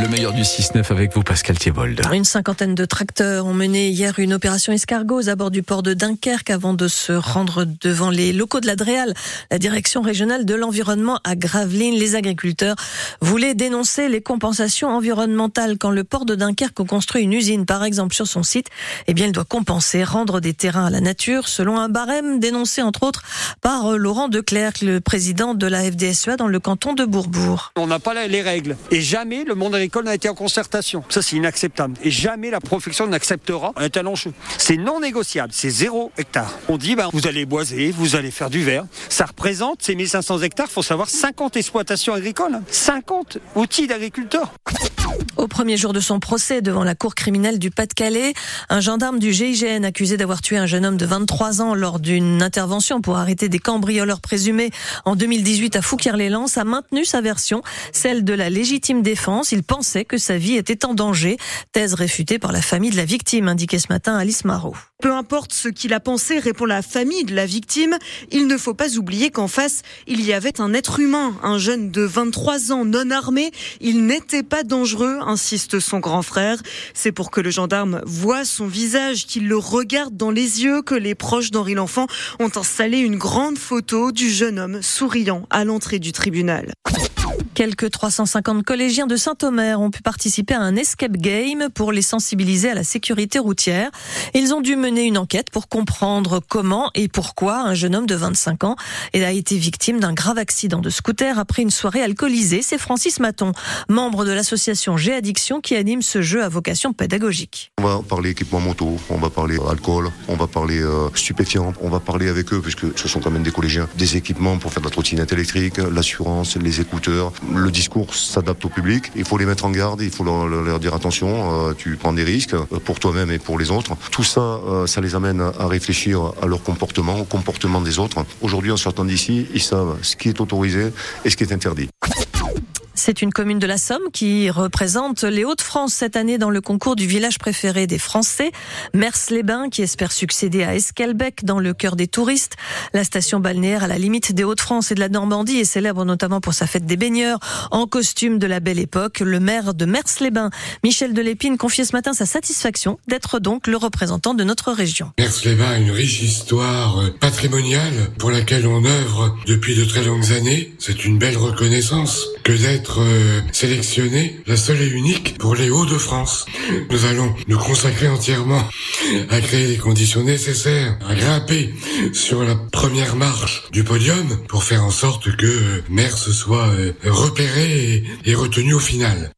Le meilleur du 6-9 avec vous, Pascal Thébold. Une cinquantaine de tracteurs ont mené hier une opération escargot aux abords du port de Dunkerque avant de se rendre devant les locaux de la DREAL, la Direction Régionale de l'Environnement à Gravelines. Les agriculteurs voulaient dénoncer les compensations environnementales. Quand le port de Dunkerque construit une usine, par exemple, sur son site, eh bien, il doit compenser, rendre des terrains à la nature, selon un barème dénoncé, entre autres, par Laurent Declerc, le président de la FDSEA dans le canton de Bourbourg. On n'a pas les règles. Et jamais le monde agricole n'a été en concertation. Ça, c'est inacceptable. Et jamais la profession n'acceptera un tel enjeu. C'est non négociable. C'est 0 hectare. On dit, vous allez boiser, vous allez faire du verre. Ça représente, ces 1500 hectares, il faut savoir, 50 exploitations agricoles, 50 outils d'agriculteurs. Au premier jour de son procès devant la cour criminelle du Pas-de-Calais, un gendarme du GIGN accusé d'avoir tué un jeune homme de 23 ans lors d'une intervention pour arrêter des cambrioleurs présumés en 2018 à Fouquières-lès-Lens a maintenu sa version, celle de la légitime défense. Il pensait que sa vie était en danger, thèse réfutée par la famille de la victime, indiquait ce matin Alice Marot. Peu importe ce qu'il a pensé, répond la famille de la victime, il ne faut pas oublier qu'en face, il y avait un être humain, un jeune de 23 ans non armé. Il n'était pas dangereux, insiste son grand frère. C'est pour que le gendarme voie son visage, qu'il le regarde dans les yeux, que les proches d'Henri L'Enfant ont installé une grande photo du jeune homme souriant à l'entrée du tribunal. Quelques 350 collégiens de Saint-Omer ont pu participer à un escape game pour les sensibiliser à la sécurité routière. Ils ont dû mener une enquête pour comprendre comment et pourquoi un jeune homme de 25 ans a été victime d'un grave accident de scooter après une soirée alcoolisée. C'est Francis Maton, membre de l'association Géaddiction, qui anime ce jeu à vocation pédagogique. On va parler équipement moto, on va parler alcool, on va parler stupéfiants, on va parler avec eux, puisque ce sont quand même des collégiens, des équipements pour faire de la trottinette électrique, l'assurance, les écouteurs. Le discours s'adapte au public, il faut les mettre en garde, il faut leur dire attention, tu prends des risques pour toi-même et pour les autres. Tout ça, ça les amène à réfléchir à leur comportement, au comportement des autres. Aujourd'hui, en sortant d'ici, ils savent ce qui est autorisé et ce qui est interdit. C'est une commune de la Somme qui représente les Hauts-de-France cette année dans le concours du village préféré des Français. Mers-les-Bains qui espère succéder à Esquelbecq dans le cœur des touristes. La station balnéaire à la limite des Hauts-de-France et de la Normandie est célèbre notamment pour sa fête des baigneurs en costume de la belle époque. Le maire de Mers-les-Bains, Michel Delépine, confiait ce matin sa satisfaction d'être donc le représentant de notre région. Mers-les-Bains a une riche histoire patrimoniale pour laquelle on œuvre depuis de très longues années. C'est une belle reconnaissance que d'être sélectionnée, la seule et unique pour les Hauts-de-France. Nous allons nous consacrer entièrement à créer les conditions nécessaires, à grimper sur la première marche du podium pour faire en sorte que Mers soit repérée et retenue au final.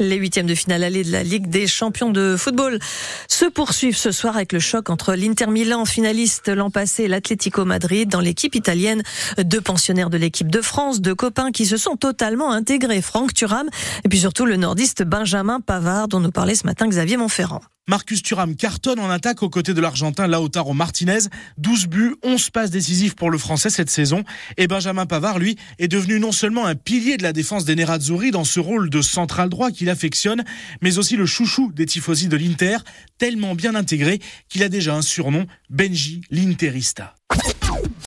Les huitièmes de finale aller de la Ligue des champions de football se poursuivent ce soir avec le choc entre l'Inter Milan, finaliste l'an passé, et l'Atlético Madrid. Dans l'équipe italienne, deux pensionnaires de l'équipe de France, deux copains qui se sont totalement intégrés, Franck Thuram et puis surtout le nordiste Benjamin Pavard dont nous parlait ce matin Xavier Montferrand. Marcus Thuram cartonne en attaque aux côtés de l'Argentin Lautaro Martinez. 12 buts, 11 passes décisives pour le Français cette saison. Et Benjamin Pavard, lui, est devenu non seulement un pilier de la défense des Nerazzurri dans ce rôle de central droit qu'il affectionne, mais aussi le chouchou des tifosi de l'Inter, tellement bien intégré qu'il a déjà un surnom, Benji l'Interista.